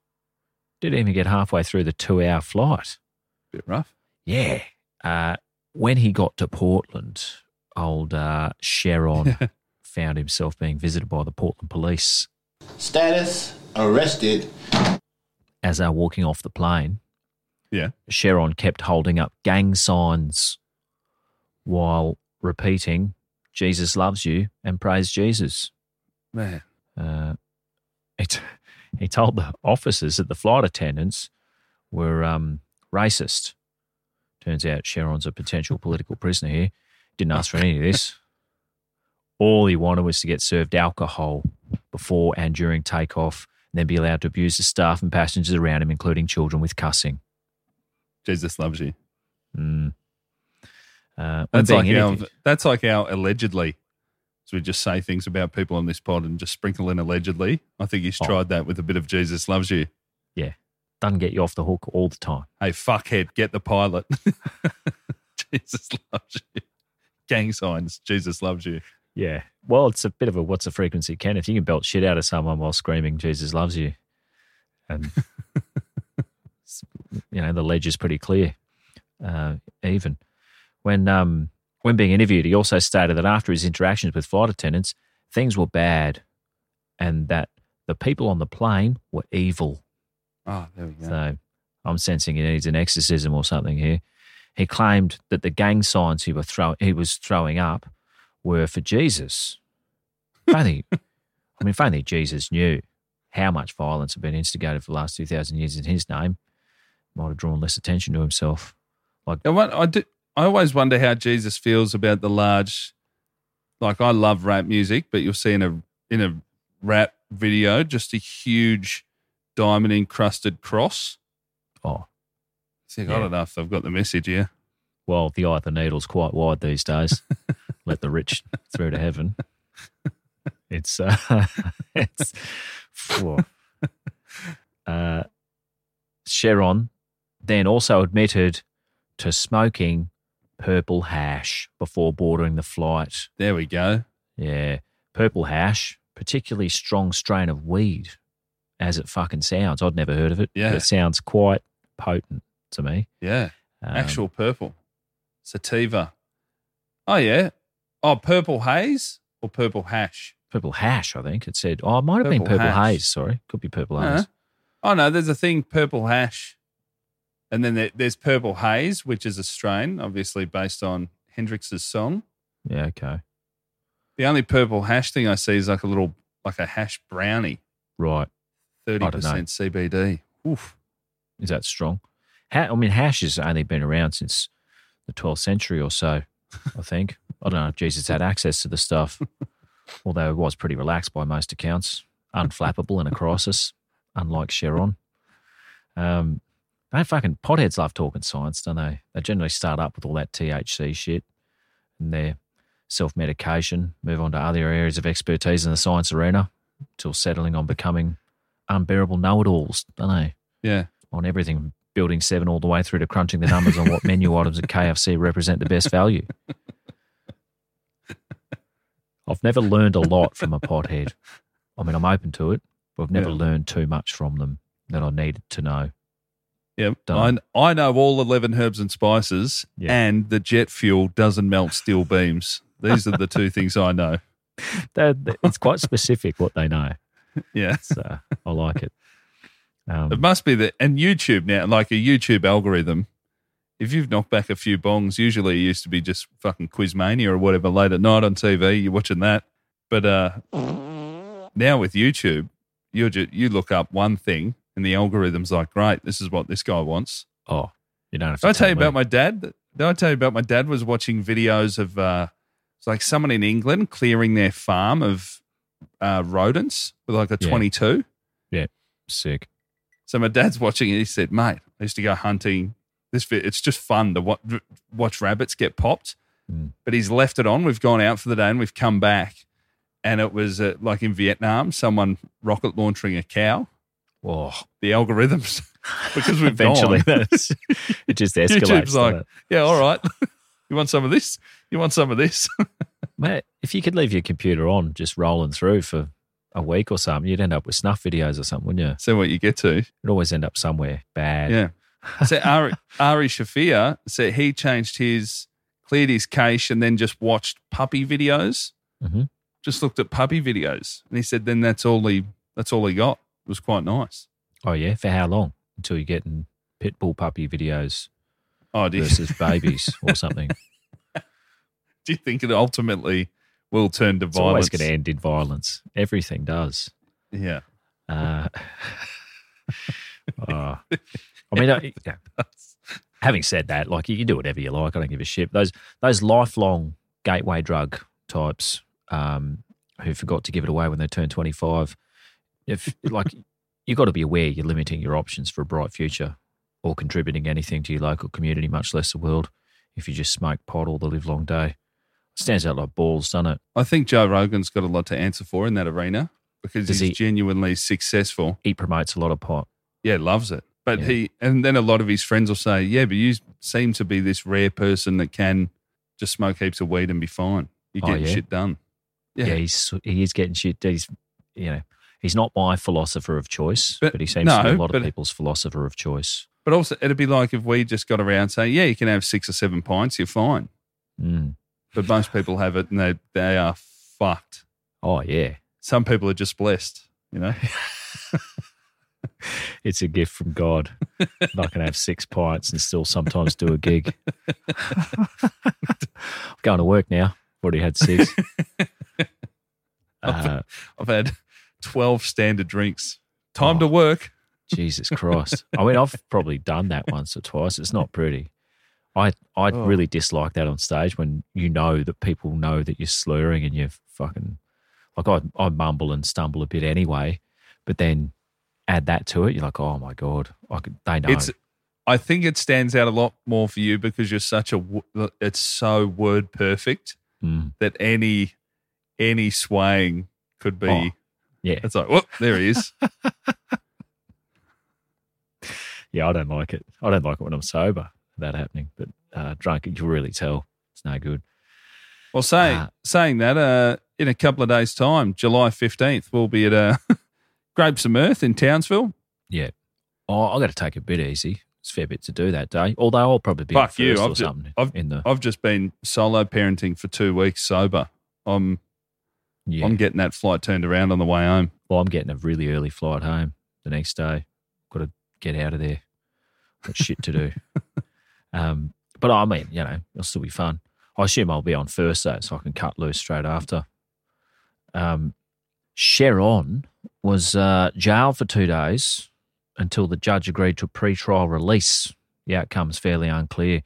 Didn't even get halfway through the two-hour flight. Bit rough. Yeah. Uh, when he got to Portland, old uh, Sheron found himself being visited by the Portland police. Status arrested. As they're walking off the plane, yeah, Sheron kept holding up gang signs while repeating, Jesus loves you and praise Jesus. Man. Uh, it's... He told the officers that the flight attendants were um, racist. Turns out Sheron's a potential political prisoner here. Didn't ask for any of this. All he wanted was to get served alcohol before and during takeoff, and then be allowed to abuse the staff and passengers around him, including children, with cussing. Jesus loves you. Mm. Uh, that's, like our, that's like our allegedly. So we just say things about people on this pod and just sprinkle in allegedly. I think he's oh. tried that with a bit of Jesus Loves You. Yeah. Doesn't get you off the hook all the time. Hey, fuckhead, get the pilot. Jesus loves you. Gang signs, Jesus loves you. Yeah. Well, it's a bit of a what's the frequency, Ken? If you can belt shit out of someone while screaming, Jesus loves you. And, you know, the ledge is pretty clear. Uh, even when um, when being interviewed, he also stated that after his interactions with flight attendants, things were bad and that the people on the plane were evil. Oh, there we go. So I'm sensing he needs an exorcism or something here. He claimed that the gang signs he, were throw- he was throwing up were for Jesus. Finally, I mean, finally, Jesus knew how much violence had been instigated for the last two thousand years in his name. Might have drawn less attention to himself. Like I, I, do, I always wonder how Jesus feels about the large, like I love rap music, but you'll see in a in a rap video just a huge diamond encrusted cross. Oh, I don't know if I've got the message here. Well, the eye of the needle's quite wide these days. Let the rich through to heaven. It's uh, it's. uh, Sheron then also admitted to smoking purple hash before boarding the flight. There we go. Yeah, purple hash, particularly strong strain of weed, as it fucking sounds. I'd never heard of it. Yeah, but it sounds quite potent to me. Yeah, um, actual purple sativa. Oh yeah. Oh, purple haze or purple hash? Purple hash, I think it said. Oh, it might have purple been purple hash. haze. Sorry, could be purple uh-huh. haze. Oh, no, there's a thing, purple hash. And then there, there's purple haze, which is a strain, obviously based on Hendrix's song. Yeah, okay. The only purple hash thing I see is like a little, like a hash brownie. Right. thirty percent C B D. Oof. Is that strong? Ha- I mean, hash has only been around since the twelfth century or so, I think. I don't know if Jesus had access to the stuff, although it was pretty relaxed by most accounts, unflappable in a crisis. Unlike Sheron. Um, they fucking potheads love talking science, don't they? They generally start up with all that T H C shit and their self-medication, move on to other areas of expertise in the science arena until settling on becoming unbearable know-it-alls, don't they? Yeah. On everything from building seven all the way through to crunching the numbers on what menu items at K F C represent the best value. I've never learned a lot from a pothead. I mean, I'm open to it. I've never yeah. learned too much from them that I needed to know. Yeah, I, I know all eleven herbs and spices yeah. and the jet fuel doesn't melt steel beams. These are the two things I know. They're, it's quite specific what they know. Yeah. So I like it. Um, it must be that, and YouTube now, like a YouTube algorithm, if you've knocked back a few bongs, usually it used to be just fucking Quizmania or whatever late at night on T V, you're watching that. But uh, now with YouTube, You just, you look up one thing and the algorithm's like, great, this is what this guy wants. Oh, you don't have to. Did I tell you about my dad? Did I tell you about my dad was watching videos of uh, it's like someone in England clearing their farm of uh, rodents with like a yeah. twenty-two. Yeah, sick. So my dad's watching it. He said, "Mate, I used to go hunting. This it's just fun to watch, watch rabbits get popped." Mm. But he's left it on. We've gone out for the day and we've come back. And it was uh, like in Vietnam, someone rocket launching a cow. Whoa. The algorithms, because we've eventually gone. It just escalates. YouTube's like, it? yeah, all right. You want some of this? You want some of this? Mate, if you could leave your computer on just rolling through for a week or something, you'd end up with snuff videos or something, wouldn't you? So what you get to. You'd always end up somewhere bad. Yeah. So Ari, Ari Shafir, so he changed his, cleared his cache and then just watched puppy videos. Mm-hmm. Just looked at puppy videos, and he said, "Then that's all he that's all he got." It was quite nice. Oh yeah, for how long? Until you're getting pit bull puppy videos oh, do versus babies or something. Do you think it ultimately will turn to it's violence? It's always going to end in violence. Everything does. Yeah. Uh, uh, I mean, I, yeah. having said that, like you can do whatever you like. I don't give a shit. Those those lifelong gateway drug types. Um, who forgot to give it away when they turned twenty-five. If like you've got to be aware you're limiting your options for a bright future or contributing anything to your local community, much less the world, if you just smoke pot all the livelong day. Stands out like balls, doesn't it? I think Joe Rogan's got a lot to answer for in that arena because Does he's he, genuinely successful. He promotes a lot of pot. Yeah, loves it. But yeah. he, and then a lot of his friends will say, yeah, but you seem to be this rare person that can just smoke heaps of weed and be fine. You're getting oh, yeah? shit done. Yeah, yeah he's, he is getting shit done. He's, you know, he's not my philosopher of choice, but, but he seems no, to be a lot of people's philosopher of choice. But also, it'd be like if we just got around saying, yeah, you can have six or seven pints, you're fine. Mm. But most people have it and they, they are fucked. Oh, yeah. Some people are just blessed, you know. It's a gift from God. I can have six pints and still sometimes do a gig. I'm going to work now. I've already had six. I've, uh, I've had twelve standard drinks. Time oh, to work. Jesus Christ. I mean, I've probably done that once or twice. It's not pretty. I I oh. really dislike that on stage when you know that people know that you're slurring and you're fucking like I I mumble and stumble a bit anyway, but then add that to it, you're like, oh my god, I could, they know. It's, I think it stands out a lot more for you because you're such a it's so word perfect mm. that any any swaying could be oh, yeah. It's like, whoop, there he is. Yeah, I don't like it. I don't like it when I'm sober. That happening, but uh, drunk, you'll really tell it's no good. Well, saying uh, saying that, uh, in a couple of days' time, July fifteenth, we'll be at uh, Grapes of Mirth in Townsville. Yeah, oh, I've got to take a bit easy. It's a fair bit to do that day. Although I'll probably be Fuck you. I've or just, something. I've, in the... I've just been solo parenting for two weeks sober. I'm yeah. I'm getting that flight turned around on the way home. Well, I'm getting a really early flight home the next day. Got to get out of there. Got shit to do. Um, but I mean, you know, it'll still be fun. I assume I'll be on first though, so I can cut loose straight after. Um, Sheron was uh, jailed for two days until the judge agreed to a pre-trial release. The outcome's fairly unclear.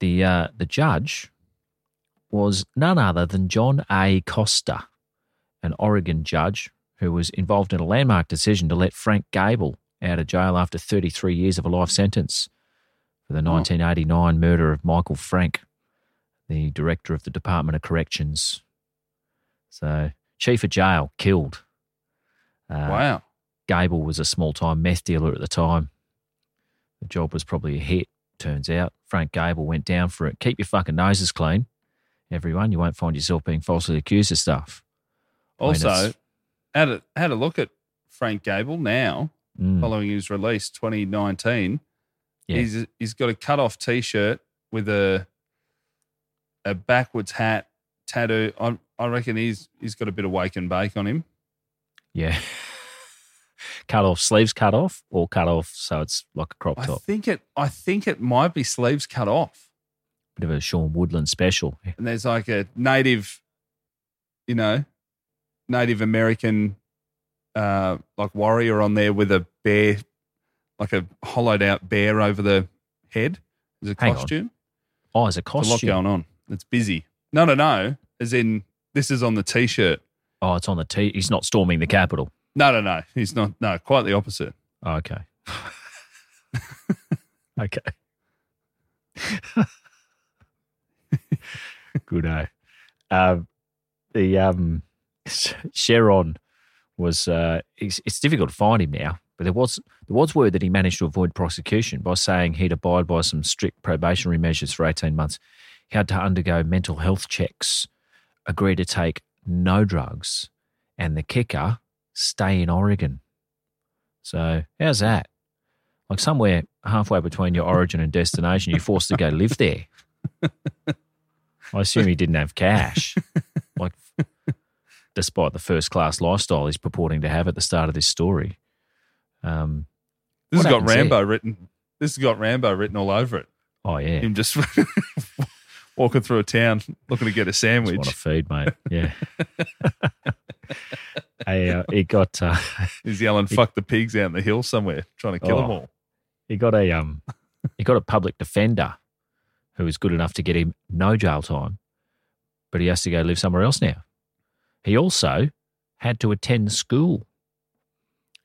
The uh, the judge was none other than John A. Costa, an Oregon judge who was involved in a landmark decision to let Frank Gable out of jail after thirty-three years of a life sentence. The nineteen eighty-nine oh. murder of Michael Frank, the director of the Department of Corrections. So, chief of jail, killed. Uh, wow. Gable was a small-time meth dealer at the time. The job was probably a hit, turns out. Frank Gable went down for it. Keep your fucking noses clean, everyone. You won't find yourself being falsely accused of stuff. Also, I mean, had, a, had a look at Frank Gable now, mm. following his release twenty nineteen. Yeah. He's he's got a cut-off T-shirt with a a backwards hat, tattoo. I I reckon he's he's got a bit of wake and bake on him. Yeah, cut off sleeves, cut off or cut off, so it's like a crop top. I think it I think it might be sleeves cut off. Bit of a Sean Woodland special. Yeah. And there's like a native, you know, Native American, uh, like warrior on there with a bear. Like a hollowed-out bear over the head. Is a Hang costume. On. Oh, it's a costume. There's a lot going on. It's busy. No, no, no. As in, this is on the T-shirt. Oh, it's on the T. He's not storming the Capitol. No, no, no. He's not. No, quite the opposite. Oh, okay. Okay. Good eh? Um, the um, Sheron was. Uh, it's, it's difficult to find him now. But there was there was word that he managed to avoid prosecution by saying he'd abide by some strict probationary measures for eighteen months. He had to undergo mental health checks, agree to take no drugs, and the kicker, stay in Oregon. So how's that? Like somewhere halfway between your origin and destination, you're forced to go live there. I assume he didn't have cash. Like, despite the first-class lifestyle he's purporting to have at the start of this story. Um, this has got Rambo here? written. This has got Rambo written all over it. Oh yeah, him just walking through a town looking to get a sandwich. Just want to feed, mate. Yeah. He, uh, he got. Uh, He's yelling, he, "Fuck the pigs out in the hill somewhere," trying to kill oh, them all. He got a um, he got a public defender who was good enough to get him no jail time, but he has to go live somewhere else now. He also had to attend school.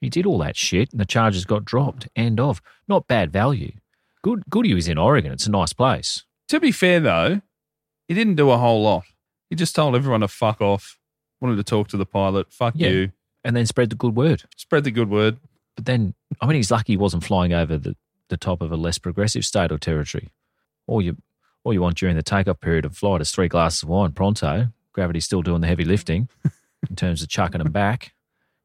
He did all that shit and the charges got dropped. End of. Not bad value. Good, good he was in Oregon. It's a nice place. To be fair, though, he didn't do a whole lot. He just told everyone to fuck off. Wanted to talk to the pilot. Fuck yeah. you. And then spread the good word. Spread the good word. But then, I mean, he's lucky he wasn't flying over the, the top of a less progressive state or territory. All you all you want during the takeoff period of flight is three glasses of wine pronto. Gravity's still doing the heavy lifting in terms of chucking them back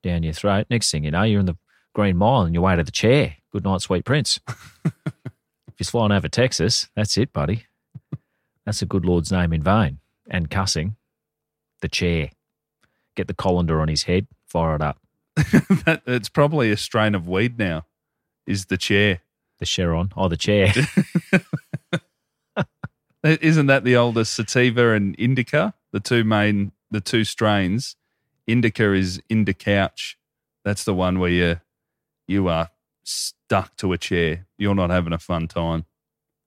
down your throat. Next thing you know, you're in the Green Mile on your way to the chair. Good night, sweet prince. If he's flying over Texas, that's it, buddy. That's a good Lord's name in vain. And cussing. The chair. Get the colander on his head. Fire it up. that, it's probably a strain of weed now, is the chair. The Sheron. Oh, the chair. Isn't that the oldest? Sativa and indica, the two main, the two strains. Indica is Indica couch. That's the one where you, you are stuck to a chair. You're not having a fun time.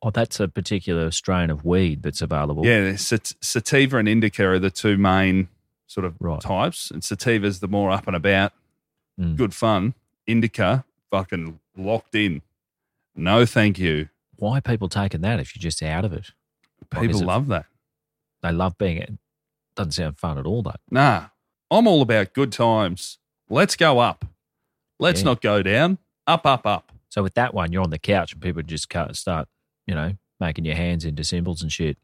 Oh, that's a particular strain of weed that's available. Yeah, sat- sativa and indica are the two main sort of right. types. And sativa's the more up and about, mm. good fun. Indica, fucking locked in. No, thank you. Why are people taking that if you're just out of it? People like, love it, that. They love being it. Doesn't sound fun at all, though. Nah, I'm all about good times. Let's go up. Let's yeah. not go down. Up, up, up. So with that one, you're on the couch and people just can't start. You know, making your hands into symbols and shit.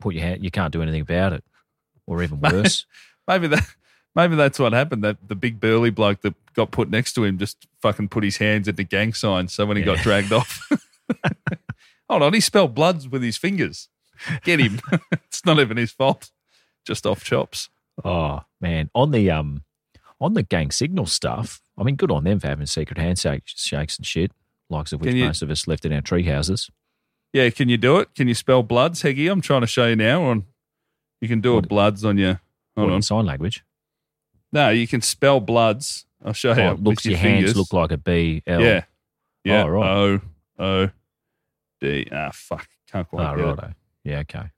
Put your hand, you can't do anything about it, or even worse. Maybe that, maybe that's what happened. That the big burly bloke that got put next to him just fucking put his hands at the gang signs. So when he yeah. got dragged off, hold on, he spelled bloods with his fingers. Get him. It's not even his fault. Just off chops. Oh man, on the um, on the gang signal stuff. I mean, good on them for having secret handshakes and shit. Likes of which you, most of us left in our tree houses. Yeah, can you do it? Can you spell bloods, Heggie? I'm trying to show you now. On you can do what, a bloods on your hold on. sign language. No, you can spell bloods. I'll show oh, you. It looks your, your hands fingers. Look like a B L. Yeah, yeah. Oh, right. O O D. Ah, fuck. Can't quite oh, get righto. it. Yeah, okay.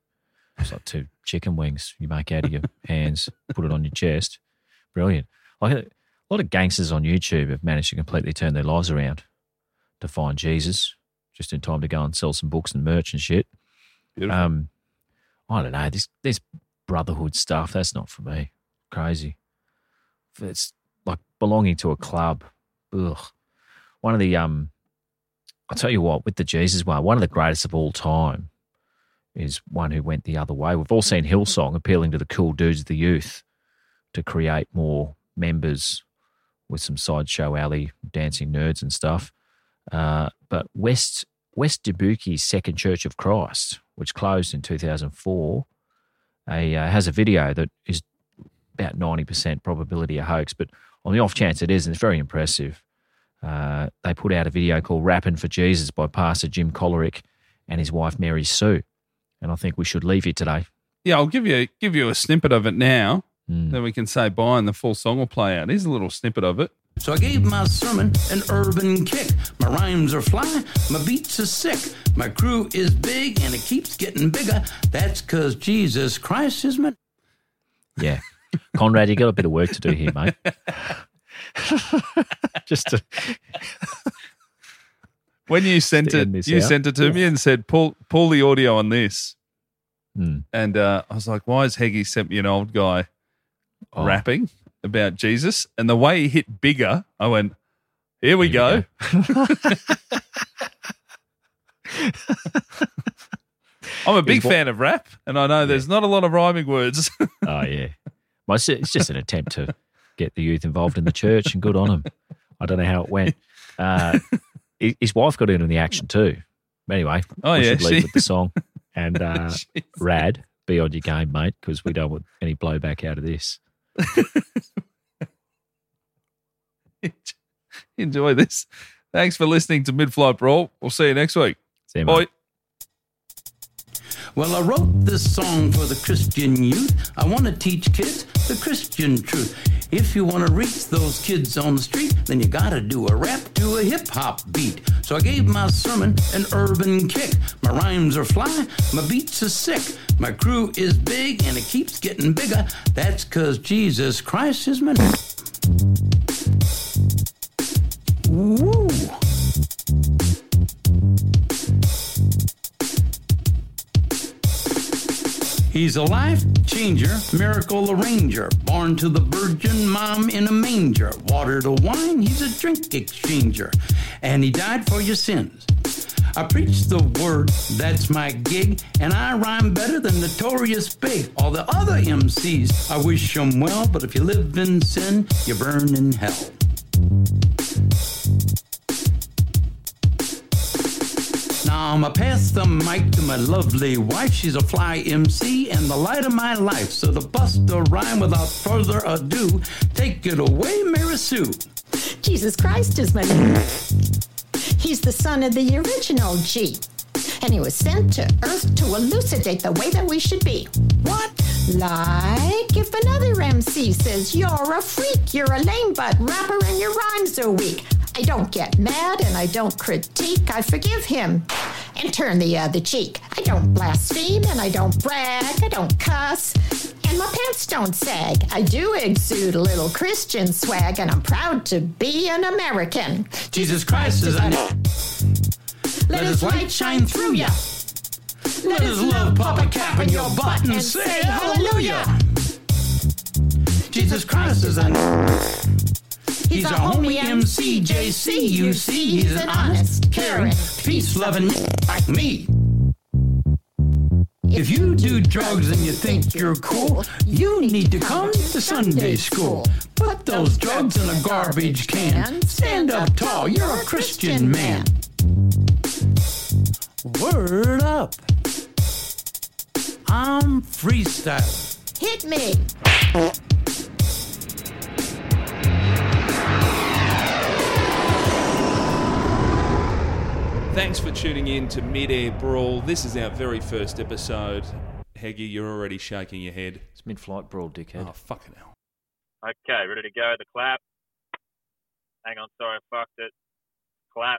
It's like two chicken wings you make out of your hands. Put it on your chest. Brilliant. Like a lot of gangsters on YouTube have managed to completely turn their lives around. To find Jesus, just in time to go and sell some books and merch and shit. Beautiful. Um, I don't know this this brotherhood stuff. That's not for me. Crazy. It's like belonging to a club. Ugh. One of the um, I'll tell you what. With the Jesus one, one of the greatest of all time is one who went the other way. We've all seen Hillsong appealing to the cool dudes of the youth to create more members with some sideshow alley dancing nerds and stuff. Uh, but West West Dubuque's Second Church of Christ, which closed in two thousand four, a, uh, has a video that is about ninety percent probability a hoax, but on the off chance it is, and it's very impressive. Uh, they put out a video called Rappin' for Jesus by Pastor Jim Colerick and his wife Mary Sue, and I think we should leave you today. Yeah, I'll give you give you a snippet of it now, mm. then we can say bye and the full song will play out. Here's a little snippet of it. So I gave my sermon an urban kick. My rhymes are fly, my beats are sick. My crew is big and it keeps getting bigger. That's because Jesus Christ is my... Yeah. Conrad, you got a bit of work to do here, mate. Just to... When you sent it, you out. sent it to yeah. me and said, pull, pull the audio on this. Mm. And uh, I was like, why has Heggie sent me an old guy oh. rapping about Jesus? And the way he hit bigger, I went, here we here go. We go. I'm a big what, fan of rap, and I know yeah. there's not a lot of rhyming words. Oh, yeah. It's just an attempt to get the youth involved in the church, and good on them. I don't know how it went. Uh, his wife got in on the action too. Anyway, oh, we yeah, should leave she... with the song. And uh, Rad, be on your game, mate, because we don't want any blowback out of this. Enjoy this. Thanks for listening to Mid-Flight Brawl. We'll see you next week. See you, mate. Bye. Well, I wrote this song for the Christian youth. I want to teach kids the Christian truth. If you want to reach those kids on the street, then you got to do a rap to a hip-hop beat. So I gave my sermon an urban kick. My rhymes are fly, my beats are sick. My crew is big and it keeps getting bigger. That's because Jesus Christ is my... Woo! He's a life changer, miracle arranger, born to the virgin mom in a manger. Water to wine, he's a drink exchanger, and he died for your sins. I preach the word, that's my gig, and I rhyme better than Notorious Big. All the other M Cs, I wish them well, but if you live in sin, you burn in hell. Now I'ma pass the mic to my lovely wife. She's a fly M C and the light of my life. So to bust a rhyme without further ado, take it away, Mary Sue. Jesus Christ is my name. He's the son of the original G, and he was sent to Earth to elucidate the way that we should be. What? Like if another M C says, you're a freak, you're a lame butt rapper, and your rhymes are weak. I don't get mad, and I don't critique. I forgive him and turn the other cheek. I don't blaspheme, and I don't brag. I don't cuss, and my pants don't sag. I do exude a little Christian swag, and I'm proud to be an American. Jesus Christ is I. Let his light shine through ya. Let his love pop a cap in your butt and say hallelujah. Jesus Christ is I. He's our homie M C, J C, you see. He's an honest, caring, peace-loving like me. If you do drugs and you think you're cool, you need to come to Sunday school. Put those drugs in a garbage can. Stand up tall, you're a Christian man. Word up. I'm freestyle. Hit me. Thanks for tuning in to Mid-Air Brawl. This is our very first episode. Heggie, you're already shaking your head. It's Mid-Flight Brawl, dickhead. Oh, fucking hell. Okay, ready to go. The clap. Hang on, sorry, I fucked it. Clap.